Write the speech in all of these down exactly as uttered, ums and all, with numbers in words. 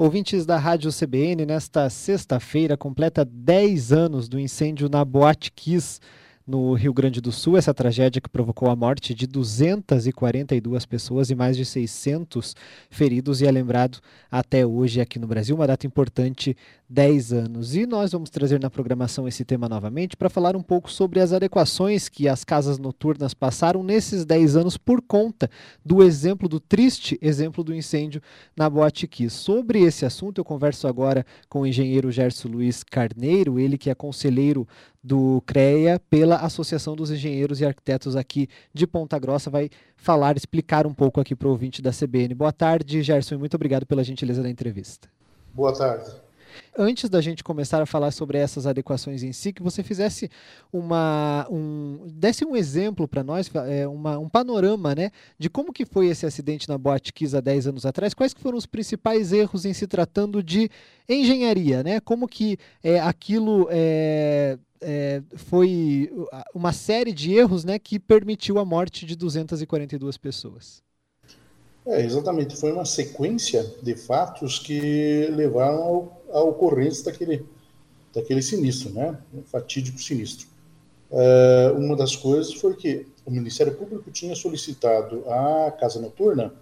Ouvintes da Rádio C B N, nesta sexta-feira completa dez anos do incêndio na Boate Kiss, no Rio Grande do Sul. Essa tragédia que provocou a morte de duzentas e quarenta e duas pessoas e mais de seiscentos feridos e é lembrado até hoje aqui no Brasil, uma data importante, dez anos. E nós vamos trazer na programação esse tema novamente para falar um pouco sobre as adequações que as casas noturnas passaram nesses dez anos por conta do exemplo, do triste exemplo do incêndio na Boate Kiss. Sobre esse assunto eu converso agora com o engenheiro Gerson Luiz Carneiro, ele que é conselheiro do CREA pela Associação dos Engenheiros e Arquitetos aqui de Ponta Grossa, vai falar, explicar um pouco aqui para o ouvinte da C B N. Boa tarde, Gerson, e muito obrigado pela gentileza da entrevista. Boa tarde. Antes da gente começar a falar sobre essas adequações em si, que você fizesse uma, um, desse um exemplo para nós, é, uma, um panorama, né, de como que foi esse acidente na Boate Kiss há dez anos atrás, quais que foram os principais erros em se tratando de engenharia, né, como que é, aquilo é, é, foi uma série de erros, né, que permitiu a morte de duzentas e quarenta e duas pessoas. É, exatamente, foi uma sequência de fatos que levaram à ocorrência daquele, daquele sinistro, né? Fatídico sinistro. Uh, uma das coisas foi que o Ministério Público tinha solicitado à Casa Noturna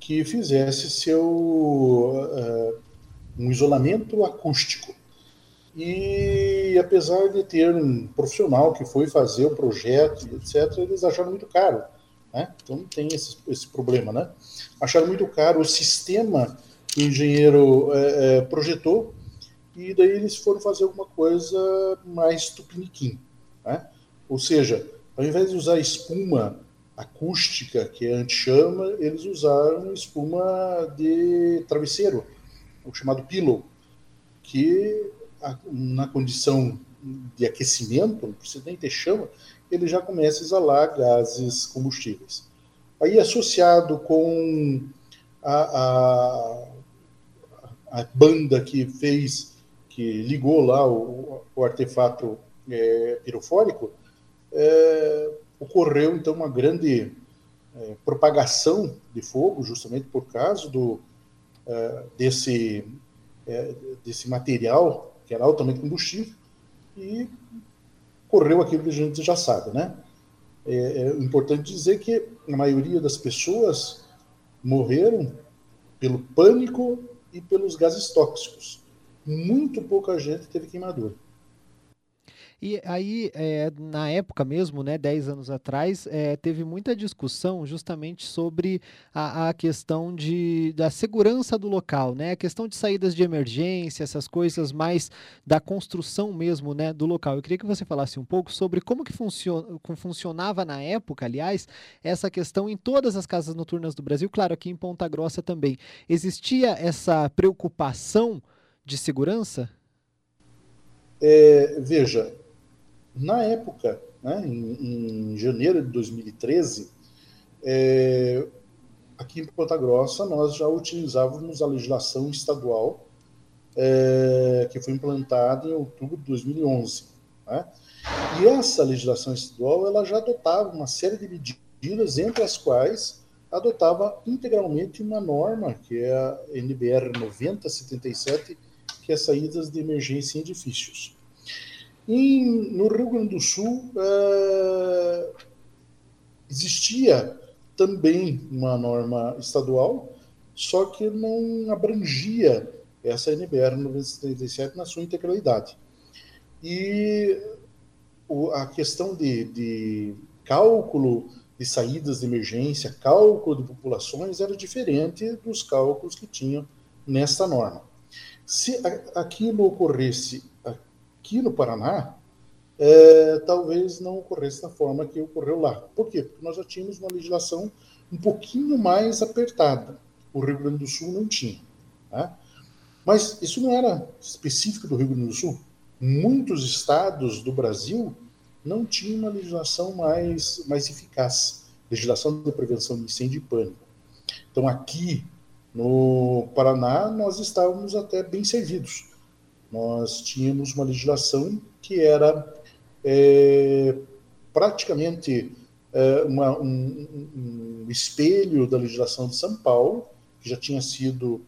que fizesse seu uh, um isolamento acústico. E apesar de ter um profissional que foi fazer o projeto, etcétera, eles acharam muito caro. Né? Então tem esse, esse problema, né? Acharam muito caro o sistema que o engenheiro é, é, projetou, e daí eles foram fazer alguma coisa mais tupiniquim, né? Ou seja, ao invés de usar espuma acústica, que é anti-chama, eles usaram espuma de travesseiro, o chamado pillow, que na condição de aquecimento, não precisa nem ter chama, ele já começa a exalar gases combustíveis. Aí, associado com a, a, a banda que fez, que ligou lá o, o artefato é, pirofórico, é, ocorreu, então, uma grande é, propagação de fogo, justamente por causa do, é, desse, é, desse material, que era altamente combustível, e correu aquilo que a gente já sabe, né? É, é importante dizer que a maioria das pessoas morreram pelo pânico e pelos gases tóxicos. Muito pouca gente teve queimadura. E aí, é, na época mesmo, né, dez anos atrás, é, teve muita discussão justamente sobre a, a questão de, da segurança do local, né, a questão de saídas de emergência, essas coisas mais da construção mesmo, né, do local. Eu queria que você falasse um pouco sobre como que funciona, como funcionava na época, aliás, essa questão em todas as casas noturnas do Brasil, claro, aqui em Ponta Grossa também. Existia essa preocupação de segurança? É, veja... Na época, né, em, em janeiro de dois mil e treze, é, aqui em Ponta Grossa nós já utilizávamos a legislação estadual é, que foi implantada em outubro de dois mil e onze. Né? E essa legislação estadual ela já adotava uma série de medidas, entre as quais adotava integralmente uma norma, que é a N B R nove zero sete sete, que é saídas de emergência em edifícios. E no Rio Grande do Sul eh, existia também uma norma estadual, só que não abrangia essa N B R nove zero sete sete na sua integralidade. E o, a questão de, de cálculo de saídas de emergência, cálculo de populações, era diferente dos cálculos que tinham nessa norma. Se a, aquilo ocorresse aqui no Paraná, é, talvez não ocorresse da forma que ocorreu lá. Por quê? Porque nós já tínhamos uma legislação um pouquinho mais apertada. O Rio Grande do Sul não tinha. Tá? Mas isso não era específico do Rio Grande do Sul. Muitos estados do Brasil não tinham uma legislação mais, mais eficaz. Legislação de prevenção de incêndio e pânico. Então, aqui no Paraná, nós estávamos até bem servidos. Nós tínhamos uma legislação que era é, praticamente é, uma, um, um espelho da legislação de São Paulo, que já tinha sido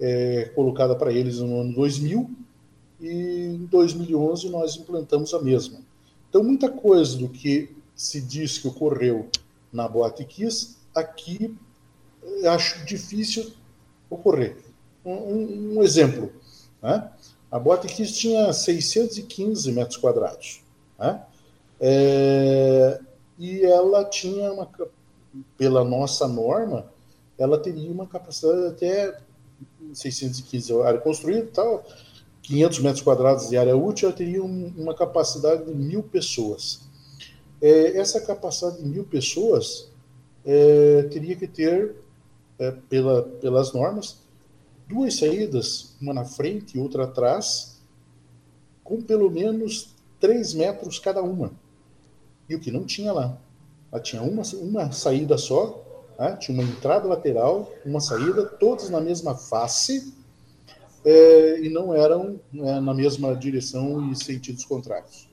é, colocada para eles no ano dois mil, e em dois mil e onze nós implantamos a mesma. Então, muita coisa do que se diz que ocorreu na Boate Kiss, aqui acho difícil ocorrer. Um, um, um exemplo, né? A Boate Kiss tinha seiscentos e quinze metros quadrados, né? É, e ela tinha, uma, pela nossa norma, ela teria uma capacidade até seiscentos e quinze área construída e tal, quinhentos metros quadrados de área útil, ela teria um, uma capacidade de mil pessoas. É, essa capacidade de mil pessoas é, teria que ter, é, pela, pelas normas, duas saídas, uma na frente e outra atrás, com pelo menos três metros cada uma. E o que não tinha lá? Ela tinha uma, uma saída só, né? Tinha uma entrada lateral, uma saída, todas na mesma face, é, e não eram é, na mesma direção e sentidos contrários.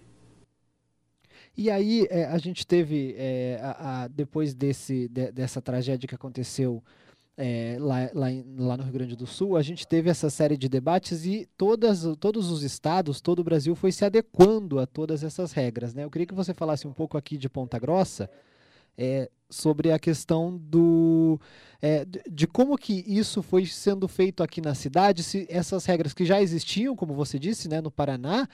E aí é, a gente teve, é, a, a, depois desse, de, dessa tragédia que aconteceu É, lá, lá, lá no Rio Grande do Sul, a gente teve essa série de debates e todas, todos os estados, todo o Brasil foi se adequando a todas essas regras, né? Eu queria que você falasse um pouco aqui de Ponta Grossa é, sobre a questão do, é, de como que isso foi sendo feito aqui na cidade, se essas regras que já existiam, como você disse, né, no Paraná,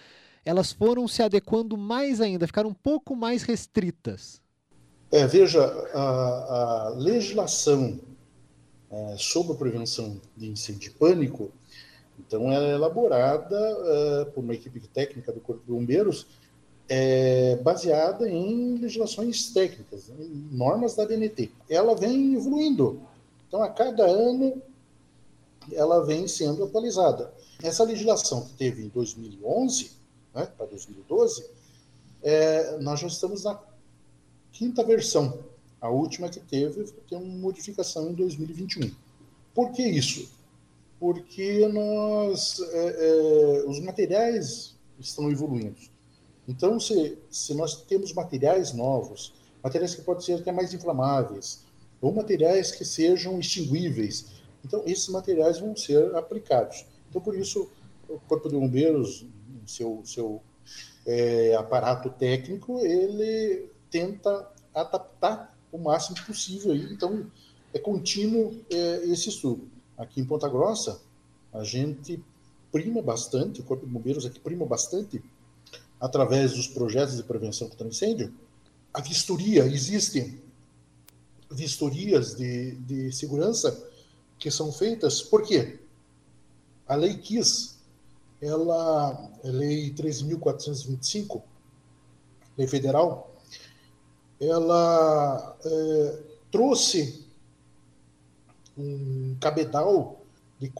elas foram se adequando mais ainda, ficaram um pouco mais restritas. É, veja, a, a legislação É, sobre a prevenção de incêndio e pânico, então ela é elaborada é, por uma equipe técnica do Corpo de Bombeiros, é, baseada em legislações técnicas, em normas da A B N T. Ela vem evoluindo, então a cada ano ela vem sendo atualizada. Essa legislação que teve em dois mil e onze, né, para dois mil e doze, é, nós já estamos na quinta versão. A última que teve tem uma modificação em dois mil e vinte e um. Por que isso? Porque nós, é, é, os materiais estão evoluindo. Então, se, se nós temos materiais novos, materiais que podem ser até mais inflamáveis, ou materiais que sejam extinguíveis, então esses materiais vão ser aplicados. Então, por isso, o Corpo de Bombeiros, seu, seu é, aparato técnico, ele tenta adaptar o máximo possível. Então, é contínuo é, esse estudo. Aqui em Ponta Grossa, a gente prima bastante, o Corpo de Bombeiros aqui prima bastante, através dos projetos de prevenção contra incêndio, a vistoria. Existem vistorias de, de segurança que são feitas, por quê? A Lei KISS, ela, a Lei treze mil quatrocentos e vinte e cinco, Lei Federal, ela é, trouxe um cabedal de,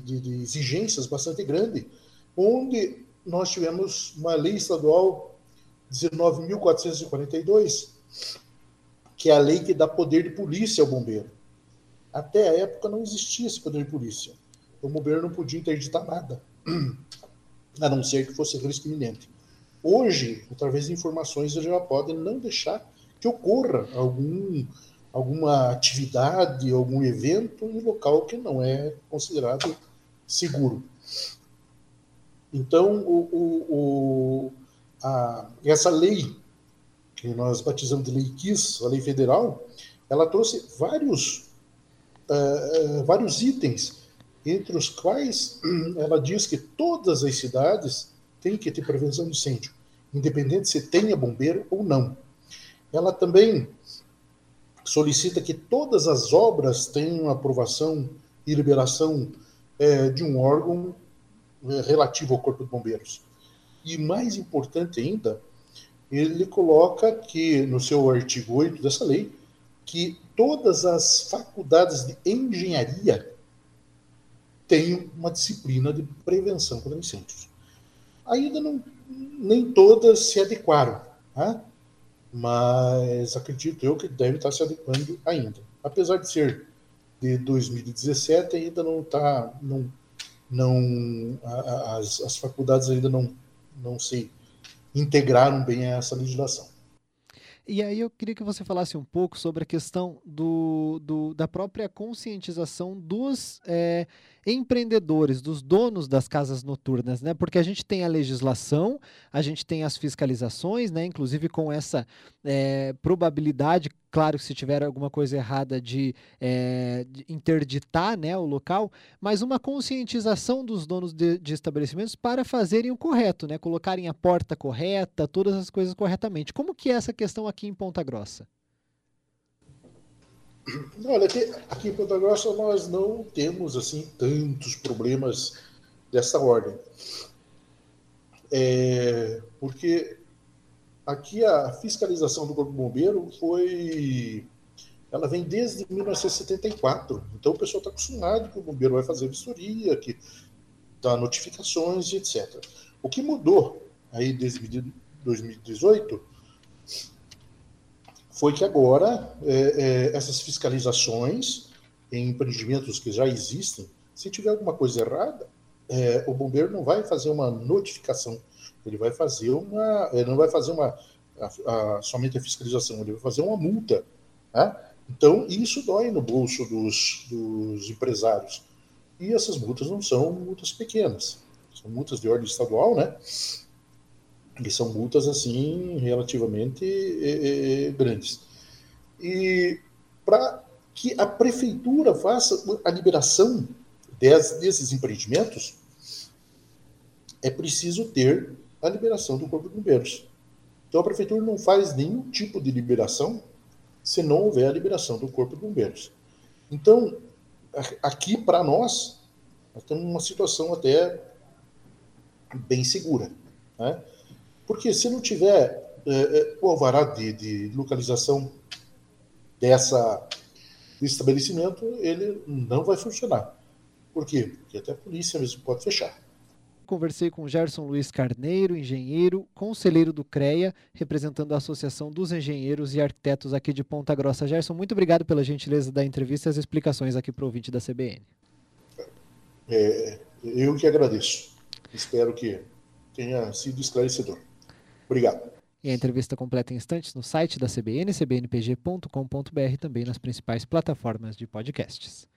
de, de exigências bastante grande, onde nós tivemos uma lei estadual dezenove mil quatrocentos e quarenta e dois, que é a lei que dá poder de polícia ao bombeiro. Até a época não existia esse poder de polícia. O bombeiro não podia interditar nada, a não ser que fosse risco iminente. Hoje, através de informações, eles já podem não deixar que ocorra algum, alguma atividade, algum evento em local que não é considerado seguro. Então, o, o, o, a, essa lei, que nós batizamos de Lei KISS, a Lei Federal, ela trouxe vários, uh, vários itens, entre os quais ela diz que todas as cidades têm que ter prevenção de incêndio, independente se tenha bombeiro ou não. Ela também solicita que todas as obras tenham aprovação e liberação é, de um órgão é, relativo ao Corpo de Bombeiros. E mais importante ainda, ele coloca que, no seu artigo oito dessa lei, que todas as faculdades de engenharia tenham uma disciplina de prevenção contra incêndios. Ainda não, nem todas se adequaram, né? Mas acredito eu que deve estar se adequando ainda. Apesar de ser de dois mil e dezessete, ainda não está, não, não, as, as faculdades ainda não, não se integraram bem a essa legislação. E aí eu queria que você falasse um pouco sobre a questão do, do, da própria conscientização dos é, empreendedores, dos donos das casas noturnas, né? Porque a gente tem a legislação, a gente tem as fiscalizações, né? Inclusive com essa é, probabilidade, claro, se tiver alguma coisa errada de, é, de interditar, né, o local, mas uma conscientização dos donos de, de estabelecimentos para fazerem o correto, né? Colocarem a porta correta, todas as coisas corretamente. Como que é essa questão aqui em Ponta Grossa? Olha, aqui, aqui em Ponta Grossa nós não temos assim tantos problemas dessa ordem, é, porque aqui a fiscalização do Corpo Bombeiro foi, ela vem desde mil novecentos e setenta e quatro, então o pessoal está acostumado que o bombeiro vai fazer vistoria, que dá notificações e etcétera. O que mudou aí desde dois mil e dezoito foi que agora é, é, essas fiscalizações em empreendimentos que já existem, se tiver alguma coisa errada, é, o bombeiro não vai fazer uma notificação, ele vai fazer uma, ele não vai fazer uma a, a, somente a fiscalização, ele vai fazer uma multa, tá? Então isso dói no bolso dos, dos empresários, e essas multas não são multas pequenas, são multas de ordem estadual, né? Que são multas, assim, relativamente eh, grandes. E para que a prefeitura faça a liberação des, desses empreendimentos, é preciso ter a liberação do Corpo de Bombeiros. Então, a prefeitura não faz nenhum tipo de liberação se não houver a liberação do Corpo de Bombeiros. Então, aqui, para nós, nós temos uma situação até bem segura, né? Porque se não tiver eh, o alvará de, de localização dessa, desse estabelecimento, ele não vai funcionar. Por quê? Porque até a polícia mesmo pode fechar. Conversei com Gerson Luiz Carneiro, engenheiro, conselheiro do CREA, representando a Associação dos Engenheiros e Arquitetos aqui de Ponta Grossa. Gerson, muito obrigado pela gentileza da entrevista e as explicações aqui para o ouvinte da C B N. É, eu que agradeço. Espero que tenha sido esclarecedor. Obrigado. E a entrevista completa em instantes no site da C B N, c b n p g ponto com ponto b r, também nas principais plataformas de podcasts.